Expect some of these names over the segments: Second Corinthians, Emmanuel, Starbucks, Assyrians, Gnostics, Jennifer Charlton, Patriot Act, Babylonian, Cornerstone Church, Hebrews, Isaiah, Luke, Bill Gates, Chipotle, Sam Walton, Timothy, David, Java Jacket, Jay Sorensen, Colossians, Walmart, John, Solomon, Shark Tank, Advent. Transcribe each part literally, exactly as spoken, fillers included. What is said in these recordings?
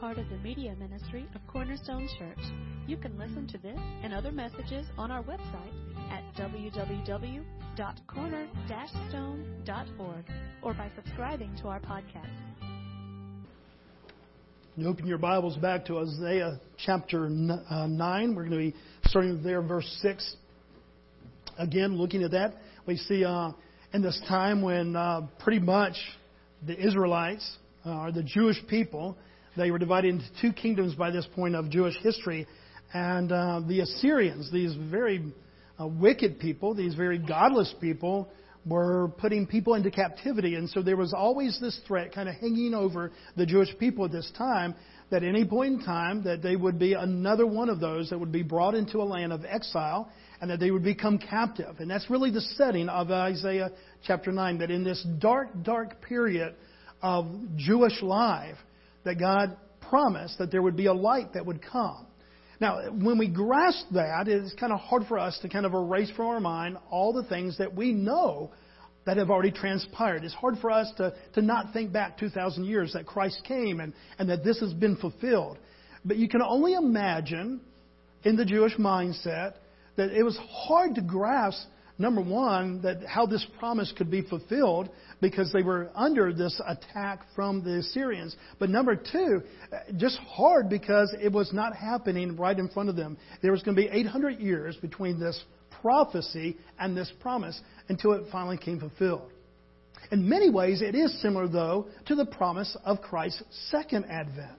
part of the media ministry of Cornerstone Church. You can listen to this and other messages on our website at w w w dot corner dash stone dot org or by subscribing to our podcast. And open your Bibles back to Isaiah chapter nine. We're going to be starting there, verse six. Again, looking at that, we see uh, in this time when uh, pretty much the Israelites, uh, or the Jewish people, they were divided into two kingdoms by this point of Jewish history. And uh, the Assyrians, these very uh, wicked people, these very godless people, were putting people into captivity. And so there was always this threat kind of hanging over the Jewish people at this time that at any point in time that they would be another one of those that would be brought into a land of exile and that they would become captive. And that's really the setting of Isaiah chapter nine, that in this dark, dark period of Jewish life that God promised that there would be a light that would come. Now, when we grasp that, it's kind of hard for us to kind of erase from our mind all the things that we know that have already transpired. It's hard for us to, to not think back two thousand years that Christ came and, and that this has been fulfilled. But you can only imagine in the Jewish mindset that it was hard to grasp, number one, that how this promise could be fulfilled because they were under this attack from the Assyrians. But number two, just hard because it was not happening right in front of them. There was going to be eight hundred years between this prophecy and this promise until it finally came fulfilled. In many ways, it is similar, though, to the promise of Christ's second advent.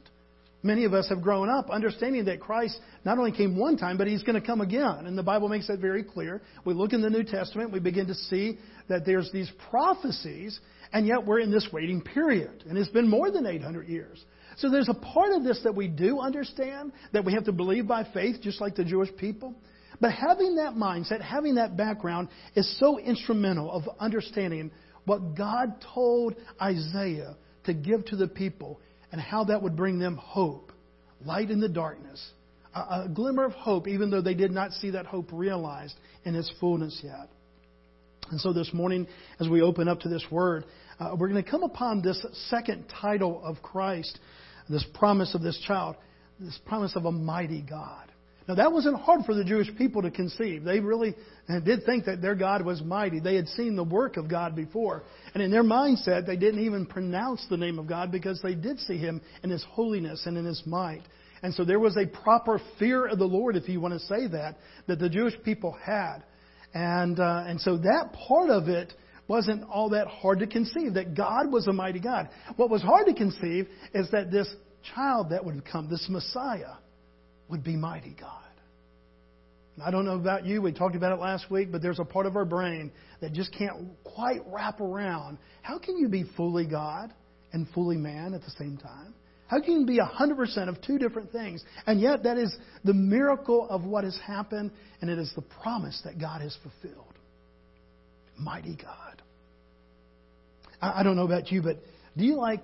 Many of us have grown up understanding that Christ not only came one time, but he's going to come again. And the Bible makes that very clear. We look in the New Testament, we begin to see that there's these prophecies, and yet we're in this waiting period. And it's been more than eight hundred years. So there's a part of this that we do understand, that we have to believe by faith, just like the Jewish people. But having that mindset, having that background is so instrumental of understanding what God told Isaiah to give to the people and how that would bring them hope, light in the darkness, a, a glimmer of hope, even though they did not see that hope realized in its fullness yet. And so this morning, as we open up to this word, uh, we're going to come upon this second title of Christ, this promise of this child, this promise of a mighty God. Now, that wasn't hard for the Jewish people to conceive. They really did think that their God was mighty. They had seen the work of God before. And in their mindset, they didn't even pronounce the name of God because they did see him in his holiness and in his might. And so there was a proper fear of the Lord, if you want to say that, that the Jewish people had. And, uh, and so that part of it wasn't all that hard to conceive, that God was a mighty God. What was hard to conceive is that this child that would come, this Messiah, would be mighty God. And I don't know about you, we talked about it last week, but there's a part of our brain that just can't quite wrap around. How can you be fully God and fully man at the same time? How can you be one hundred percent of two different things? And yet that is the miracle of what has happened, and it is the promise that God has fulfilled. Mighty God. I, I don't know about you, but do you like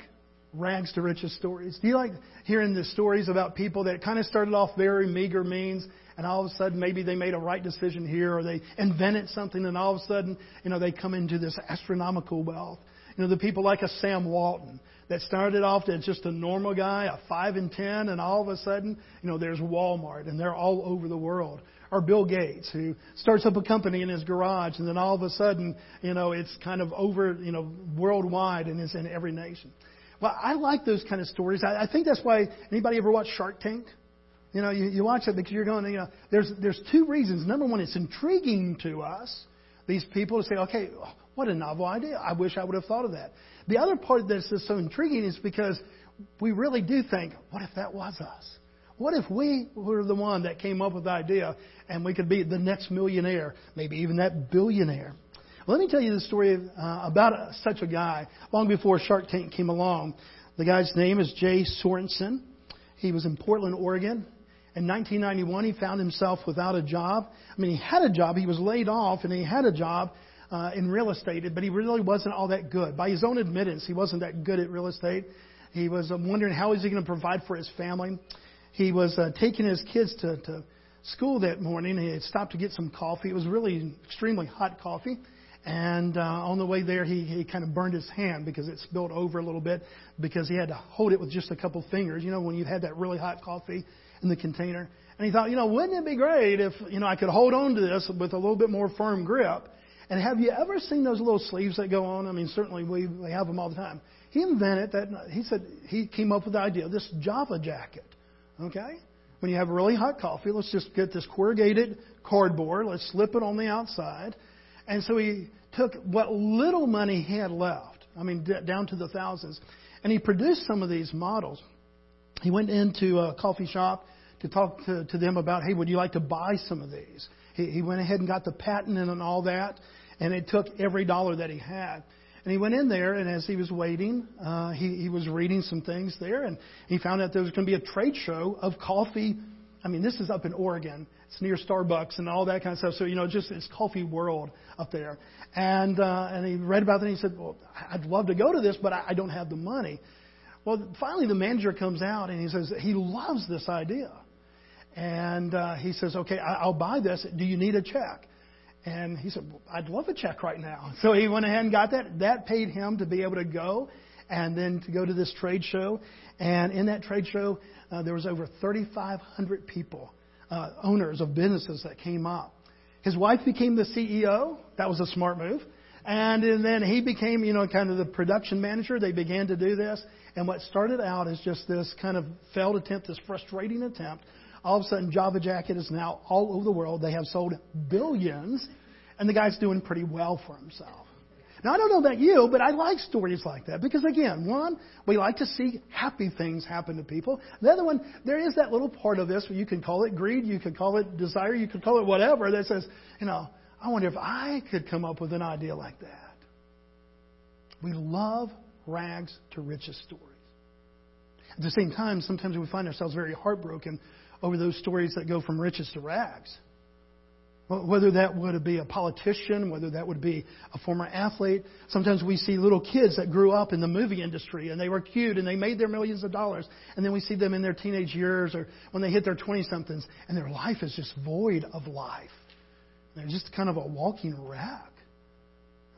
rags to riches stories? Do you like hearing the stories about people that kind of started off very meager means and all of a sudden maybe they made a right decision here or they invented something and all of a sudden, you know, they come into this astronomical wealth? You know, the people like a Sam Walton that started off as just a normal guy, a five and ten, and all of a sudden, you know, there's Walmart and they're all over the world. Or Bill Gates, who starts up a company in his garage and then all of a sudden, you know, it's kind of over, you know, worldwide and it's in every nation. Well, I like those kind of stories. I, I think that's why, anybody ever watch Shark Tank? You know, you, you watch it because you're going, you know, there's there's two reasons. Number one, it's intriguing to us, these people, to say, okay, what a novel idea. I wish I would have thought of that. The other part that's just so intriguing is because we really do think, what if that was us? What if we were the one that came up with the idea and we could be the next millionaire, maybe even that billionaire? Let me tell you the story uh, about a, such a guy. Long before Shark Tank came along, the guy's name is Jay Sorensen. He was in Portland, Oregon. In nineteen ninety-one, he found himself without a job. I mean, he had a job. He was laid off, and he had a job uh, in real estate, but he really wasn't all that good. By his own admittance, he wasn't that good at real estate. He was um, wondering how is he going to provide for his family. He was uh, taking his kids to, to school that morning. He had stopped to get some coffee. It was really extremely hot coffee. And uh, on the way there, he, he kind of burned his hand because it spilled over a little bit because he had to hold it with just a couple fingers. You know, when you've had that really hot coffee in the container. And he thought, you know, wouldn't it be great if, you know, I could hold on to this with a little bit more firm grip. And have you ever seen those little sleeves that go on? I mean, certainly we, we have them all the time. He invented that. He said he came up with the idea of this Java Jacket. Okay? When you have really hot coffee, let's just get this corrugated cardboard. Let's slip it on the outside. And so he took what little money he had left, I mean, d- down to the thousands, and he produced some of these models. He went into a coffee shop to talk to, to them about, hey, would you like to buy some of these? He, he went ahead and got the patent and all that, and it took every dollar that he had. And he went in there, and as he was waiting, uh, he, he was reading some things there, and he found out there was going to be a trade show of coffee. I mean, this is up in Oregon. It's near Starbucks and all that kind of stuff. So, you know, just it's coffee world up there. And uh, and he read about that, and he said, well, I'd love to go to this, but I, I don't have the money. Well, finally the manager comes out, and he says he loves this idea. And uh, he says, okay, I, I'll buy this. Do you need a check? And he said, well, I'd love a check right now. So he went ahead and got that. That paid him to be able to go and then to go to this trade show. And in that trade show, uh, there was over thirty-five hundred people, uh, owners of businesses that came up. His wife became the C E O. That was a smart move. And, and then he became, you know, kind of the production manager. They began to do this. And what started out as just this kind of failed attempt, this frustrating attempt, all of a sudden, Java Jacket is now all over the world. They have sold billions, and the guy's doing pretty well for himself. Now, I don't know about you, but I like stories like that because, again, one, we like to see happy things happen to people. The other one, there is that little part of this where you can call it greed, you can call it desire, you can call it whatever that says, you know, I wonder if I could come up with an idea like that. We love rags to riches stories. At the same time, sometimes we find ourselves very heartbroken over those stories that go from riches to rags. Whether that would be a politician, whether that would be a former athlete. Sometimes we see little kids that grew up in the movie industry and they were cute and they made their millions of dollars. And then we see them in their teenage years or when they hit their twenty-somethings and their life is just void of life. They're just kind of a walking wreck.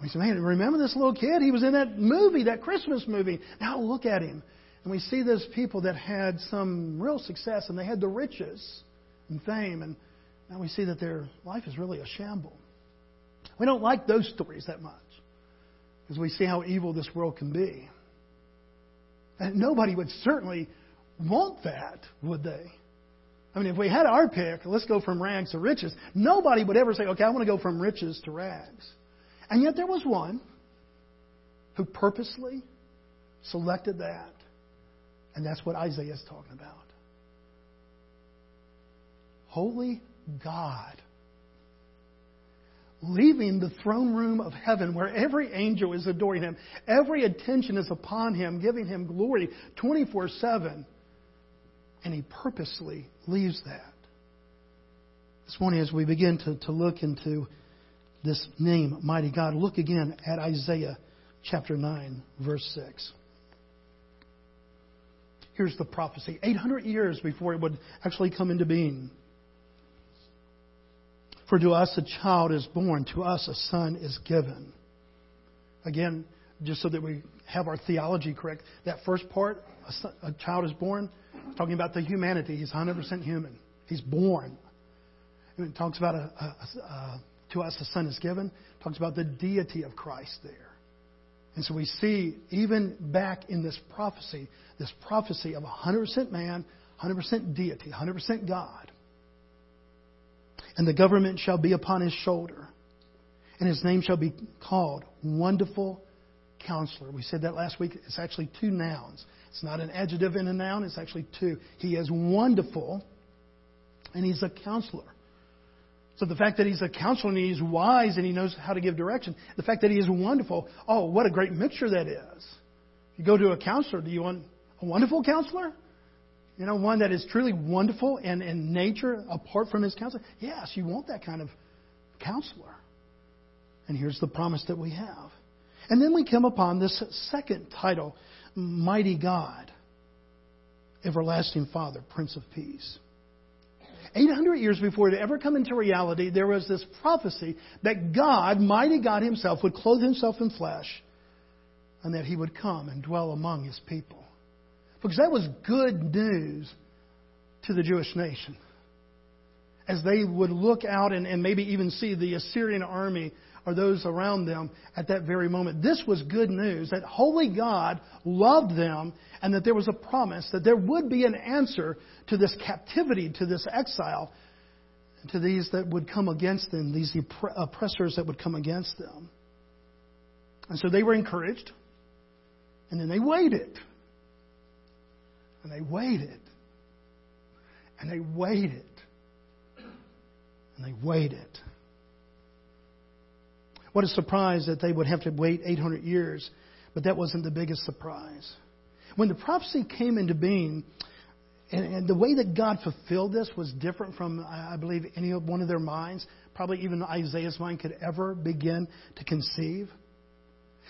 We say, man, remember this little kid? He was in that movie, that Christmas movie. Now look at him. And we see those people that had some real success and they had the riches and fame. And now we see that their life is really a shamble. We don't like those stories that much because we see how evil this world can be. And nobody would certainly want that, would they? I mean, if we had our pick, let's go from rags to riches. Nobody would ever say, okay, I want to go from riches to rags. And yet there was one who purposely selected that. And that's what Isaiah is talking about. Holy God, leaving the throne room of heaven where every angel is adoring him, every attention is upon him, giving him glory twenty-four seven. And he purposely leaves that. This morning as we begin to, to look into this name, Mighty God, look again at Isaiah chapter nine, verse six. Here's the prophecy, eight hundred years before it would actually come into being. For to us a child is born, to us a son is given. Again, just so that we have our theology correct, that first part, a, son, a child is born, talking about the humanity. He's one hundred percent human. He's born. And it talks about a, a, a, to us a son is given. It talks about the deity of Christ there. And so we see, even back in this prophecy, this prophecy of one hundred percent man, one hundred percent deity, one hundred percent God. And the government shall be upon his shoulder, and his name shall be called Wonderful Counselor. We said that last week. It's actually two nouns. It's not an adjective and a noun. It's actually two. He is wonderful, and he's a counselor. So the fact that he's a counselor and he's wise and he knows how to give direction, the fact that he is wonderful, oh, what a great mixture that is. You go to a counselor, do you want a wonderful counselor? You know, one that is truly wonderful and in nature apart from his counselor? Yes, you want that kind of counselor. And here's the promise that we have. And then we come upon this second title, Mighty God, Everlasting Father, Prince of Peace. eight hundred years before it ever come into reality, there was this prophecy that God, mighty God himself, would clothe himself in flesh and that he would come and dwell among his people. Because that was good news to the Jewish nation. As they would look out and, and maybe even see the Assyrian army or those around them at that very moment. This was good news that holy God loved them and that there was a promise that there would be an answer to this captivity, to this exile, to these that would come against them, these oppressors that would come against them. And so they were encouraged, and then they waited. And they waited. And they waited. And they waited. What a surprise that they would have to wait eight hundred years, but that wasn't the biggest surprise. When the prophecy came into being, and, and the way that God fulfilled this was different from, I believe, any one of their minds, probably even Isaiah's mind could ever begin to conceive.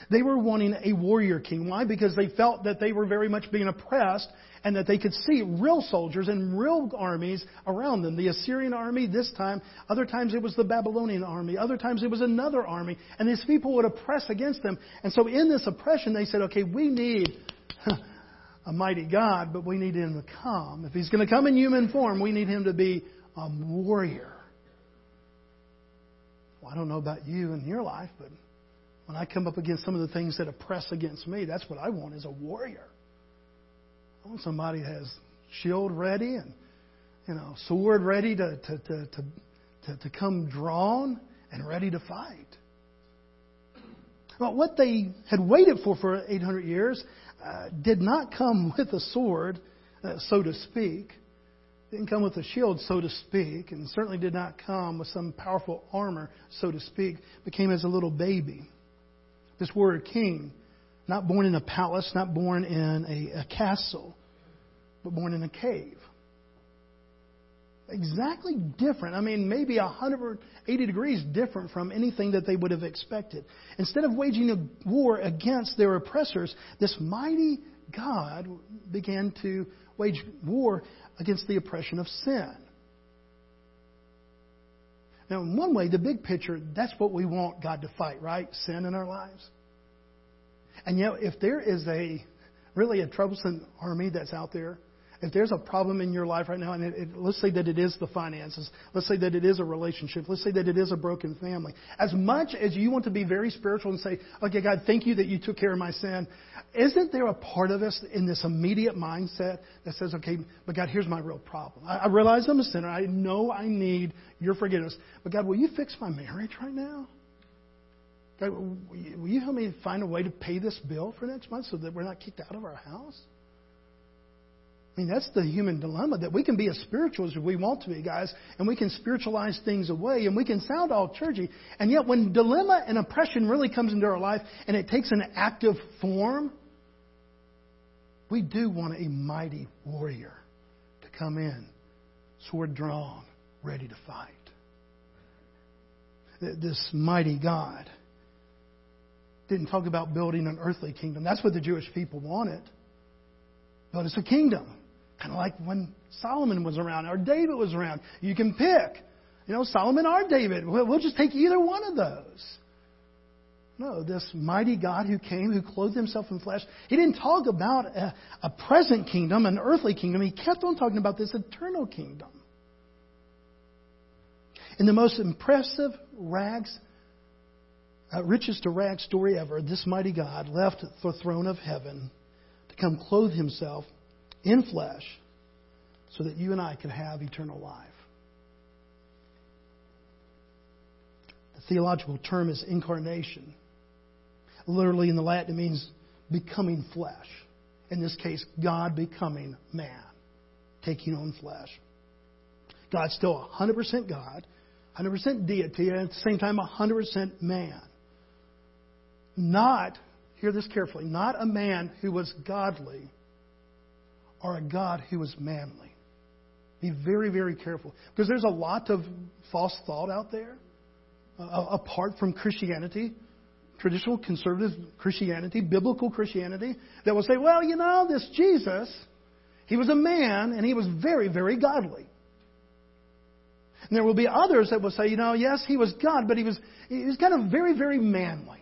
They were wanting a warrior king. Why? Because they felt that they were very much being oppressed and that they could see real soldiers and real armies around them. The Assyrian army this time. Other times it was the Babylonian army. Other times it was another army. And these people would oppress against them. And so in this oppression they said, okay, we need a mighty God, but we need him to come. If he's going to come in human form, we need him to be a warrior. Well, I don't know about you in your life, but when I come up against some of the things that oppress against me, that's what I want is a warrior. I want somebody that has shield ready and, you know, sword ready to to, to, to, to, to come drawn and ready to fight. Well, what they had waited for for eight hundred years uh, did not come with a sword, uh, so to speak. Didn't come with a shield, so to speak, and certainly did not come with some powerful armor, so to speak, but came as a little baby. This word king, not born in a palace, not born in a, a castle, but born in a cave. Exactly different. I mean, maybe one hundred eighty degrees different from anything that they would have expected. Instead of waging a war against their oppressors, this mighty God began to wage war against the oppression of sin. Now, in one way, the big picture, that's what we want God to fight, right? Sin in our lives. And yet, if there is a really a troublesome army that's out there, if there's a problem in your life right now, and it, it, let's say that it is the finances, let's say that it is a relationship, let's say that it is a broken family, as much as you want to be very spiritual and say, okay, God, thank you that you took care of my sin, isn't there a part of us in this immediate mindset that says, okay, but God, here's my real problem. I, I realize I'm a sinner. I know I need your forgiveness. But God, will you fix my marriage right now? God, will you help me find a way to pay this bill for next month so that we're not kicked out of our house? I mean, that's the human dilemma, that we can be as spiritual as we want to be, guys, and we can spiritualize things away, and we can sound all churchy. And yet when dilemma and oppression really comes into our life and it takes an active form, we do want a mighty warrior to come in, sword drawn, ready to fight. This mighty God didn't talk about building an earthly kingdom. That's what the Jewish people wanted. But it's a kingdom. Kind of like when Solomon was around or David was around. You can pick, you know, Solomon or David. We'll just take either one of those. No, this mighty God who came, who clothed himself in flesh, he didn't talk about a, a present kingdom, an earthly kingdom. He kept on talking about this eternal kingdom. In the most impressive rags, uh, riches to rags story ever, this mighty God left the throne of heaven to come clothe himself in flesh so that you and I could have eternal life. The theological term is incarnation. Literally in the Latin it means becoming flesh. In this case, God becoming man, taking on flesh. God's still one hundred percent God, one hundred percent deity, and at the same time one hundred percent man. Not, hear this carefully, not a man who was godly or a God who was manly. Be very, very careful. Because there's a lot of false thought out there. Uh, apart from Christianity, traditional conservative Christianity, biblical Christianity, that will say, well, you know, this Jesus, he was a man and he was very, very godly. And there will be others that will say, you know, yes, he was God, but he was he was kind of very, very manly.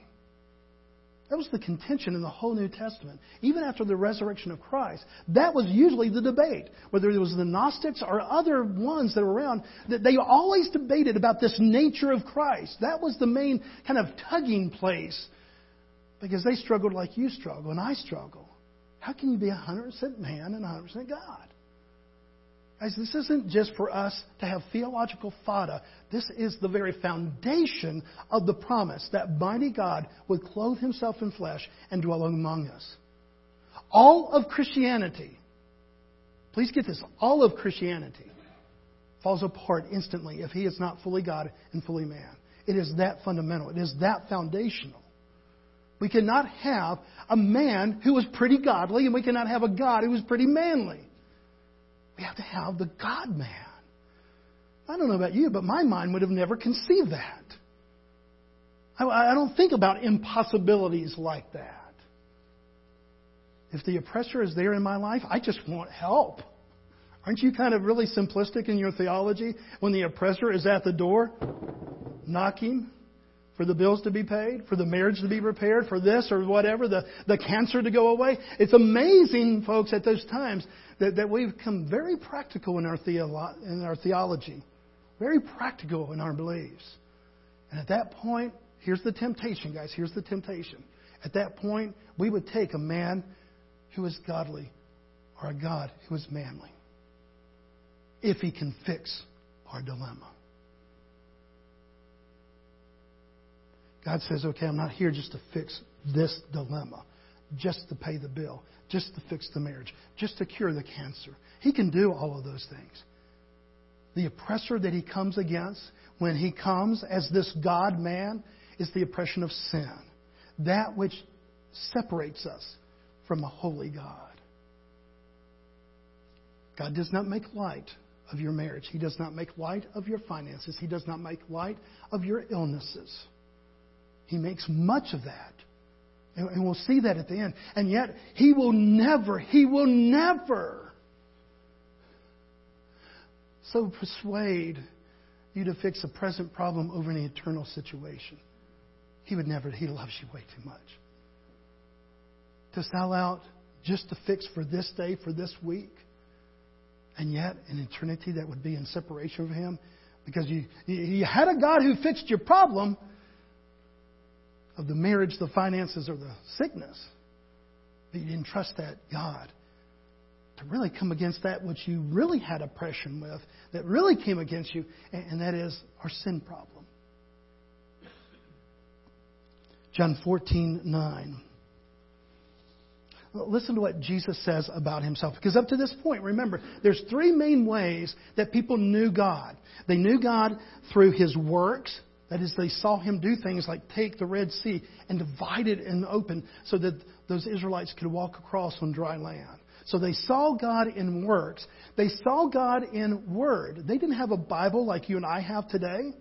That was the contention in the whole New Testament. Even after the resurrection of Christ, that was usually the debate. Whether it was the Gnostics or other ones that were around, that they always debated about this nature of Christ. That was the main kind of tugging place. Because they struggled like you struggle and I struggle. How can you be one hundred percent man and one hundred percent God? Guys, this isn't just for us to have theological fodder. This is the very foundation of the promise that mighty God would clothe himself in flesh and dwell among us. All of Christianity, please get this, all of Christianity falls apart instantly if he is not fully God and fully man. It is that fundamental. It is that foundational. We cannot have a man who is pretty godly, and we cannot have a God who is pretty manly. We have to have the God-man. I don't know about you, but my mind would have never conceived that. I, I don't think about impossibilities like that. If the oppressor is there in my life, I just want help. Aren't you kind of really simplistic in your theology? When the oppressor is at the door, knocking for the bills to be paid, for the marriage to be repaired, for this or whatever, the, the cancer to go away. It's amazing, folks, at those times that, that we've become very practical in our, theolo- in our theology, very practical in our beliefs. And at that point, here's the temptation, guys, here's the temptation. At that point, we would take a man who is godly or a God who is manly if he can fix our dilemma. God says, okay, I'm not here just to fix this dilemma, just to pay the bill, just to fix the marriage, just to cure the cancer. He can do all of those things. The oppressor that he comes against when he comes as this God-man is the oppression of sin, that which separates us from a holy God. God does not make light of your marriage. He does not make light of your finances. He does not make light of your illnesses. He makes much of that. And we'll see that at the end. And yet, he will never, he will never so persuade you to fix a present problem over an eternal situation. He would never, he loves you way too much. To sell out just to fix for this day, for this week, and yet an eternity that would be in separation from him because you, you had a God who fixed your problem of the marriage, the finances, or the sickness. But you didn't trust that God to really come against that which you really had oppression with, that really came against you, and that is our sin problem. John fourteen nine. Listen to what Jesus says about himself. Because up to this point, remember, there's three main ways that people knew God. They knew God through his works. That is, they saw him do things like take the Red Sea and divide it in the open so that those Israelites could walk across on dry land. So they saw God in works. They saw God in word. They didn't have a Bible like you and I have today.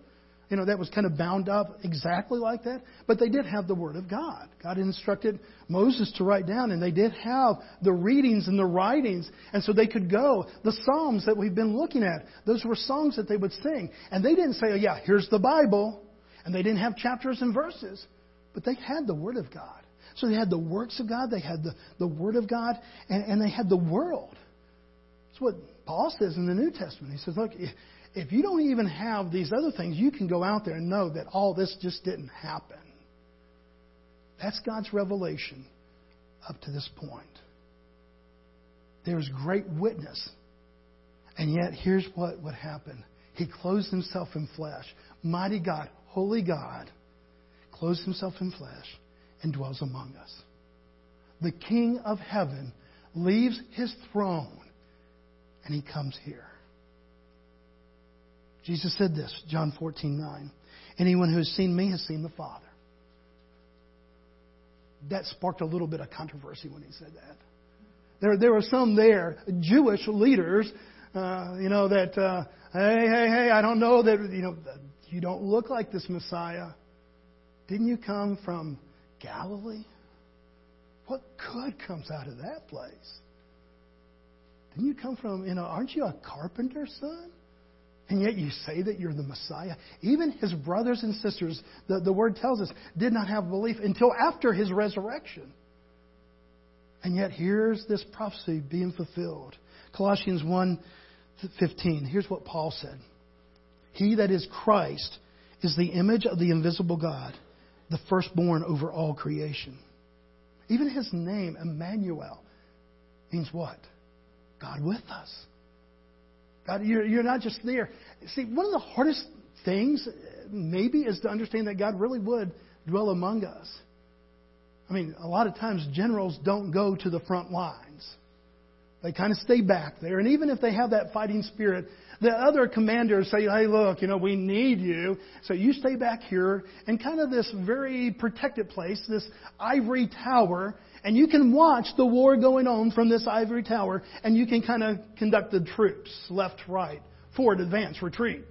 You know, that was kind of bound up exactly like that. But they did have the Word of God. God instructed Moses to write down, and they did have the readings and the writings. And so they could go. The Psalms that we've been looking at, those were songs that they would sing. And they didn't say, oh, yeah, here's the Bible. And they didn't have chapters and verses. But they had the Word of God. So they had the works of God. They had the, the Word of God. And, and they had the world. That's what Paul says in the New Testament. He says, look, if you don't even have these other things, you can go out there and know that all this just didn't happen. That's God's revelation up to this point. There is great witness. And yet, here's what would happen. He clothed himself in flesh. Mighty God, holy God, clothed himself in flesh and dwells among us. The King of heaven leaves his throne and he comes here. Jesus said this, John fourteen nine. Anyone who has seen me has seen the Father. That sparked a little bit of controversy when he said that. There, there were some there, Jewish leaders, uh, you know, that, uh, hey, hey, hey, I don't know that, you know, you don't look like this Messiah. Didn't you come from Galilee? What good comes out of that place? Didn't you come from, you know, aren't you a carpenter's son? And yet you say that you're the Messiah. Even his brothers and sisters, the, the word tells us, did not have belief until after his resurrection. And yet here's this prophecy being fulfilled. Colossians one fifteen, here's what Paul said. He that is Christ is the image of the invisible God, the firstborn over all creation. Even his name, Emmanuel, means what? God with us. God, you're, you're not just there. See, one of the hardest things, maybe, is to understand that God really would dwell among us. I mean, a lot of times generals don't go to the front lines. They kind of stay back there. And even if they have that fighting spirit, the other commanders say, hey, look, you know, we need you. So you stay back here in kind of this very protected place, this ivory tower. And you can watch the war going on from this ivory tower. And you can kind of conduct the troops left, right, forward, advance, retreat.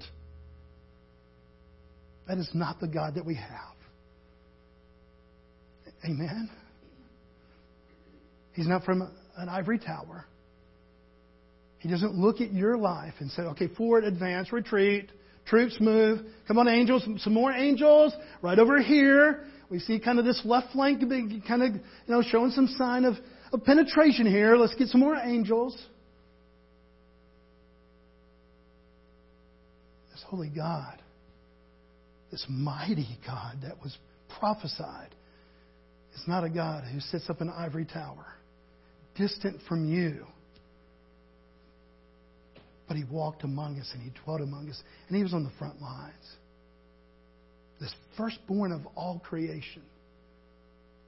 That is not the God that we have. Amen? He's not from an ivory tower. He doesn't look at your life and say, okay, forward, advance, retreat, troops move. Come on, angels, some more angels right over here. We see kind of this left flank kind of, you know, showing some sign of, of penetration here. Let's get some more angels. This holy God, this mighty God that was prophesied, is not a God who sits up in an ivory tower, distant from you. But he walked among us and he dwelt among us. And he was on the front lines. This firstborn of all creation.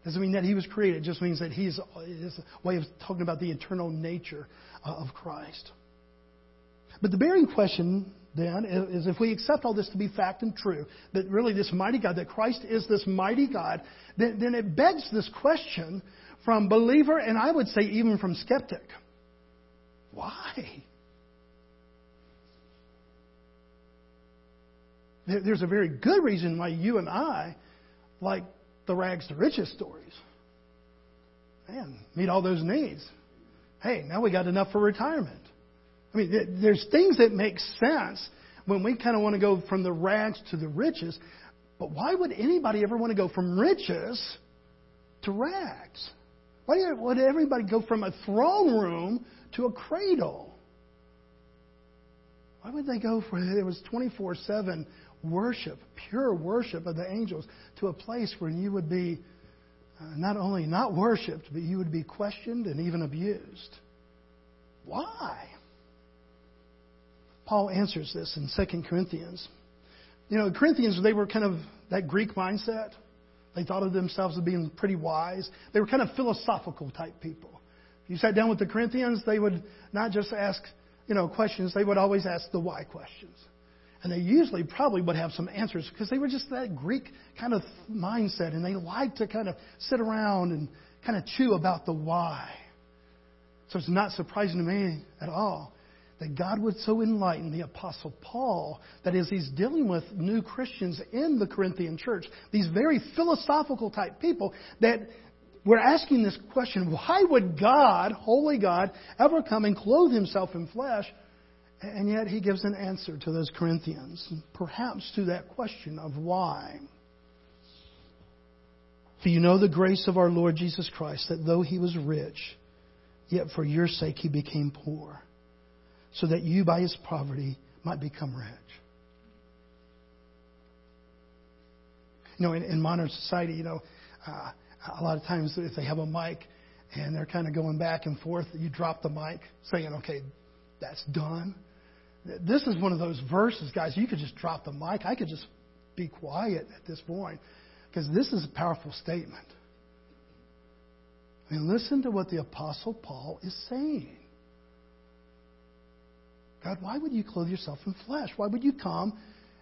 Doesn't mean that he was created. It just means that he's is a way of talking about the eternal nature of Christ. But the bearing question then is, if we accept all this to be fact and true, that really this mighty God, that Christ is this mighty God, then, then it begs this question from believer, and I would say even from skeptic. Why? There's a very good reason why you and I like the rags to riches stories. Man, meet all those needs. Hey, now we got enough for retirement. I mean, there's things that make sense when we kind of want to go from the rags to the riches. But why would anybody ever want to go from riches to rags? Why would everybody go from a throne room to a cradle? Why would they go for it? It was twenty-four seven worship, pure worship of the angels, to a place where you would be not only not worshipped, but you would be questioned and even abused. Why? Paul answers this in Second Corinthians. You know, the Corinthians, they were kind of that Greek mindset. They thought of themselves as being pretty wise. They were kind of philosophical type people. If you sat down with the Corinthians, they would not just ask, you know, questions. They would always ask the why questions. And they usually probably would have some answers because they were just that Greek kind of mindset. And they liked to kind of sit around and kind of chew about the why. So it's not surprising to me at all that God would so enlighten the Apostle Paul that as he's dealing with new Christians in the Corinthian church, these very philosophical type people, that we're asking this question, why would God, holy God, ever come and clothe himself in flesh? And yet he gives an answer to those Corinthians, perhaps to that question of why. For you know the grace of our Lord Jesus Christ, that though he was rich, yet for your sake he became poor, so that you by his poverty might become rich. You know, in, in modern society, you know, uh, a lot of times if they have a mic and they're kind of going back and forth, you drop the mic saying, okay, that's done. This is one of those verses, guys, you could just drop the mic. I could just be quiet at this point because this is a powerful statement. I mean, listen to what the Apostle Paul is saying. God, why would you clothe yourself in flesh? Why would you come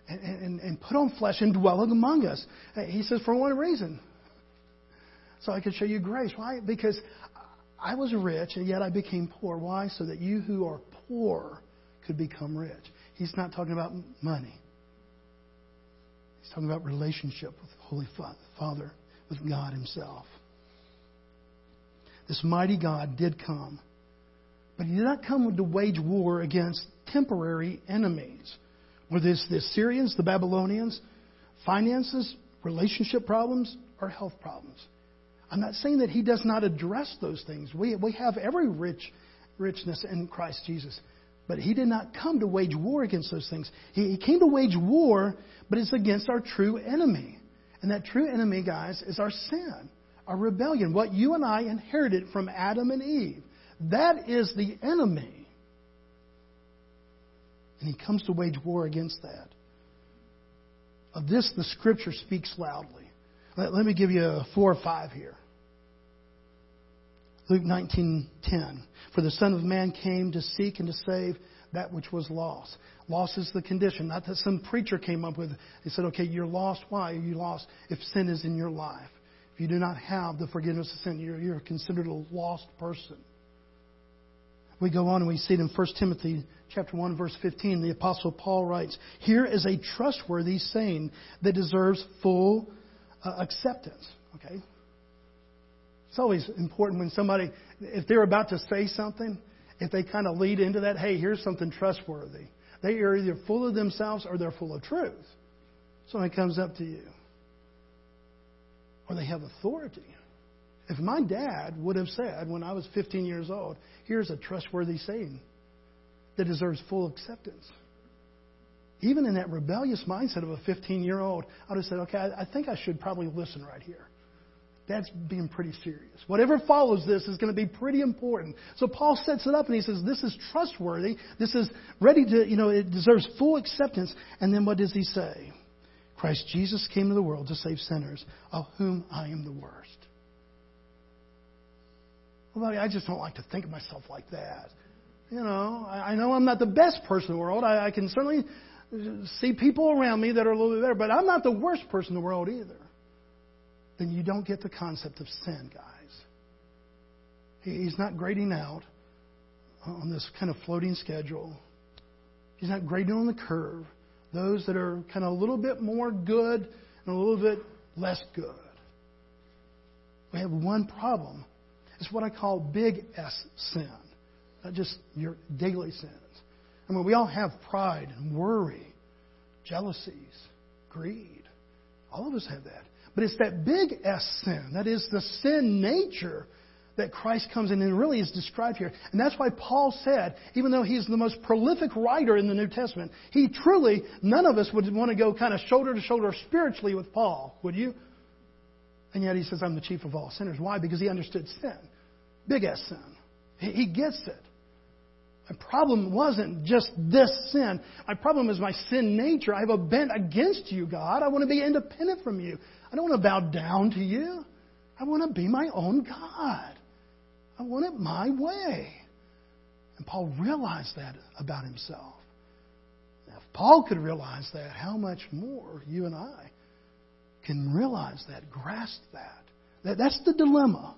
and, and, and put on flesh and dwell among us? He says, for one reason. So I could show you grace. Why? Because I was rich and yet I became poor. Why? So that you who are poor could become rich. He's not talking about money. He's talking about relationship with the Holy Father, with God himself. This mighty God did come. But he did not come to wage war against temporary enemies Whether it's the Assyrians, the Babylonians, finances, relationship problems, or health problems. I'm not saying that he does not address those things. We, we have every rich richness in Christ Jesus. But he did not come to wage war against those things. He, he came to wage war, but it's against our true enemy. And that true enemy, guys, is our sin, our rebellion, what you and I inherited from Adam and Eve. That is the enemy. And he comes to wage war against that. Of this, the Scripture speaks loudly. Let, let me give you four or five here. Luke nineteen ten. For the Son of Man came to seek and to save that which was lost. Loss is the condition. Not that some preacher came up with it. He said, okay, you're lost. Why are you lost? If sin is in your life. If you do not have the forgiveness of sin, you're, you're considered a lost person. We go on and we see it in First Timothy chapter one, verse fifteen. The Apostle Paul writes, here is a trustworthy saying that deserves full uh, acceptance. Okay? It's always important when somebody, if they're about to say something, if they kind of lead into that, hey, here's something trustworthy. They are either full of themselves or they're full of truth. Somebody comes up to you. Or they have authority. If my dad would have said when I was fifteen years old, here's a trustworthy saying that deserves full acceptance. Even in that rebellious mindset of a fifteen-year-old, I would have said, okay, I think I should probably listen right here. That's being pretty serious. Whatever follows this is going to be pretty important. So Paul sets it up and he says, this is trustworthy. This is ready to, you know, it deserves full acceptance. And then what does he say? Christ Jesus came to the world to save sinners, of whom I am the worst. Well, I just don't like to think of myself like that. You know, I know I'm not the best person in the world. I can certainly see people around me that are a little bit better, but I'm not the worst person in the world either. Then you don't get the concept of sin, guys. He's not grading out on this kind of floating schedule. He's not grading on the curve. Those that are kind of a little bit more good and a little bit less good. We have one problem. It's what I call big S sin. Not just your daily sins. I mean, we all have pride and worry, jealousies, greed. All of us have that. But it's that big S sin, that is the sin nature that Christ comes in and really is described here. And that's why Paul said, even though he's the most prolific writer in the New Testament, he truly, none of us would want to go kind of shoulder to shoulder spiritually with Paul, would you? And yet he says, I'm the chief of all sinners. Why? Because he understood sin. Big S sin. He, he gets it. My problem wasn't just this sin. My problem is my sin nature. I have a bent against you, God. I want to be independent from you. I don't want to bow down to you. I want to be my own God. I want it my way. And Paul realized that about himself. Now, if Paul could realize that, how much more you and I can realize that, grasp that. that that's the dilemma.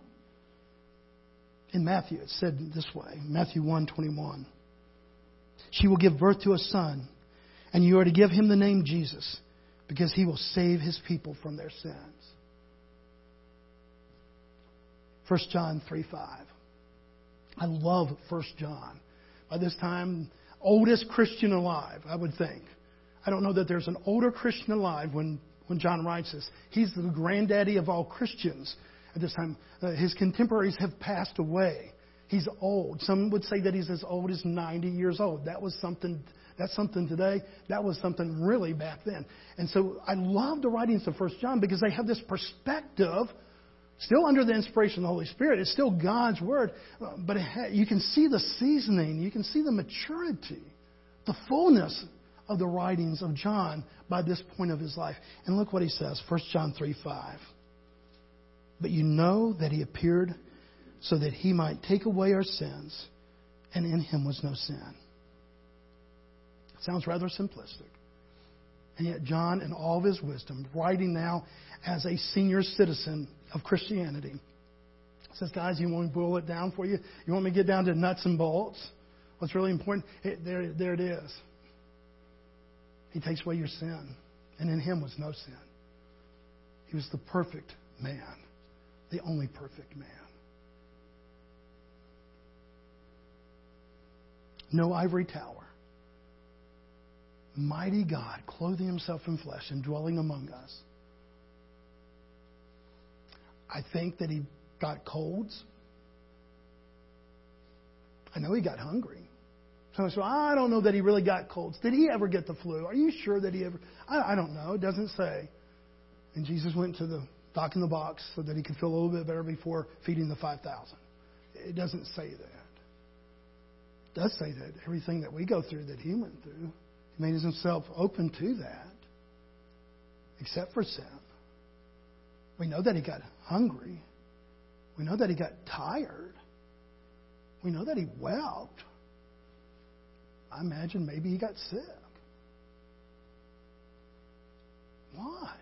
In Matthew, it's said this way, Matthew one twenty-one. She will give birth to a son, and you are to give him the name Jesus, because he will save his people from their sins. First John three five. I love First John. By this time, oldest Christian alive, I would think. I don't know that there's an older Christian alive when, when John writes this. He's the granddaddy of all Christians. At this time, uh, his contemporaries have passed away. He's old. Some would say that he's as old as ninety years old. That was something. That's something today. That was something really back then. And so I love the writings of First John because they have this perspective, still under the inspiration of the Holy Spirit. It's still God's Word. But it ha- you can see the seasoning. You can see the maturity, the fullness of the writings of John by this point of his life. And look what he says, First John three five. But you know that he appeared so that he might take away our sins, and in him was no sin. It sounds rather simplistic. And yet John, in all of his wisdom, writing now as a senior citizen of Christianity, says, guys, you want me to boil it down for you? You want me to get down to nuts and bolts? What's really important? It, there, there it is. He takes away your sin, and in him was no sin. He was the perfect man. The only perfect man. No ivory tower. mighty God, clothing himself in flesh and dwelling among us. I think that he got colds. I know he got hungry. Someone said, I don't know that he really got colds. Did he ever get the flu? Are you sure that he ever? I, I don't know. It doesn't say. And Jesus went to the dock in the box so that he could feel a little bit better before feeding the five thousand. It doesn't say that. It does say that everything that we go through that he went through, he made himself open to that, except for sin. We know that he got hungry. We know that he got tired. We know that he wept. I imagine maybe he got sick. Why?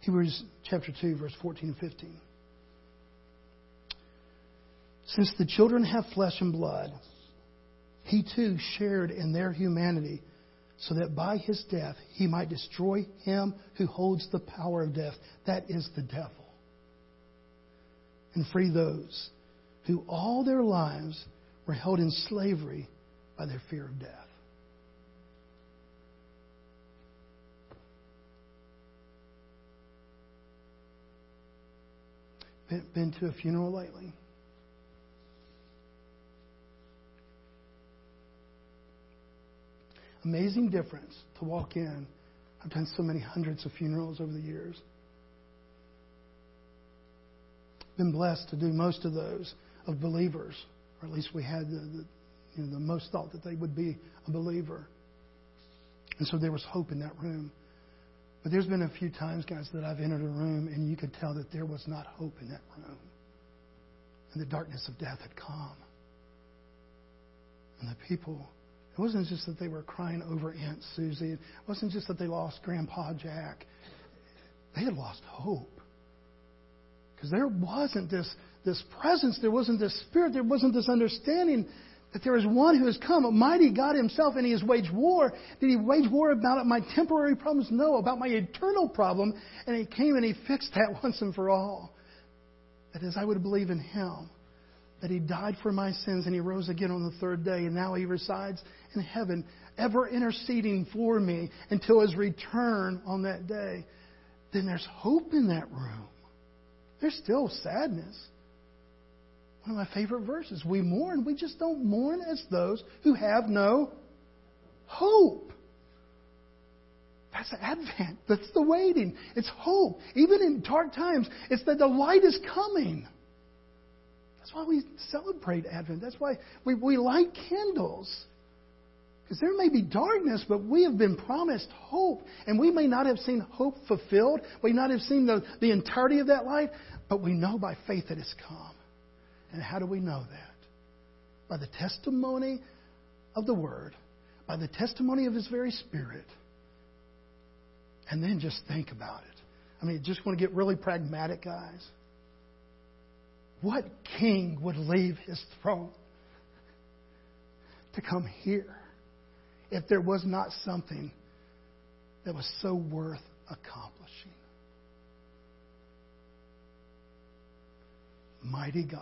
Hebrews chapter two, verse fourteen and fifteen. Since the children have flesh and blood, he too shared in their humanity, so that by his death he might destroy him who holds the power of death, that is the devil, and free those who all their lives were held in slavery by their fear of death. Been, been to a funeral lately? Amazing difference to walk in. I've done so many hundreds of funerals over the years. Been blessed to do most of those of believers, or at least we had the, the, you know, the most thought that they would be a believer. And so there was hope in that room. But there's been a few times, guys, that I've entered a room and you could tell that there was not hope in that room. And the darkness of death had come. And the people, it wasn't just that they were crying over Aunt Susie. It wasn't just that they lost Grandpa Jack. They had lost hope. Because there wasn't this, this presence, there wasn't this spirit, there wasn't this understanding that there is one who has come, a mighty God himself, and he has waged war. Did he wage war about my temporary problems? No, about my eternal problem. And he came and he fixed that once and for all. That is, I would believe in him, that he died for my sins and he rose again on the third day, and now he resides in heaven, ever interceding for me until his return on that day. Then there's hope in that room. There's still sadness. One of my favorite verses. We mourn. We just don't mourn as those who have no hope. That's Advent. That's the waiting. It's hope. Even in dark times, it's that the light is coming. That's why we celebrate Advent. That's why we, we light candles. Because there may be darkness, but we have been promised hope. And we may not have seen hope fulfilled. We may not have seen the, the entirety of that light. But we know by faith that it's come. And how do we know that? By the testimony of the Word. By the testimony of His very Spirit. And then just think about it. I mean, just want to get really pragmatic, guys. What king would leave his throne to come here if there was not something that was so worth accomplishing? Mighty God,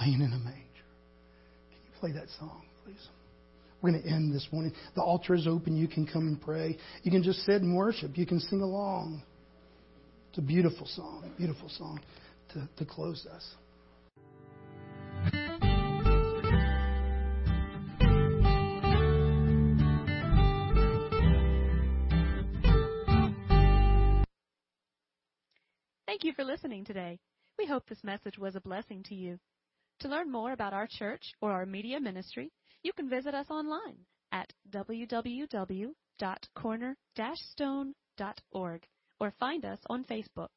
laying in a manger. Can you play that song, please? We're going to end this morning. The altar is open. You can come and pray. You can just sit and worship. You can sing along. It's a beautiful song, beautiful song to, to close us. Thank you for listening today. We hope this message was a blessing to you. To learn more about our church or our media ministry, you can visit us online at w w w dot cornerstone dot org or find us on Facebook.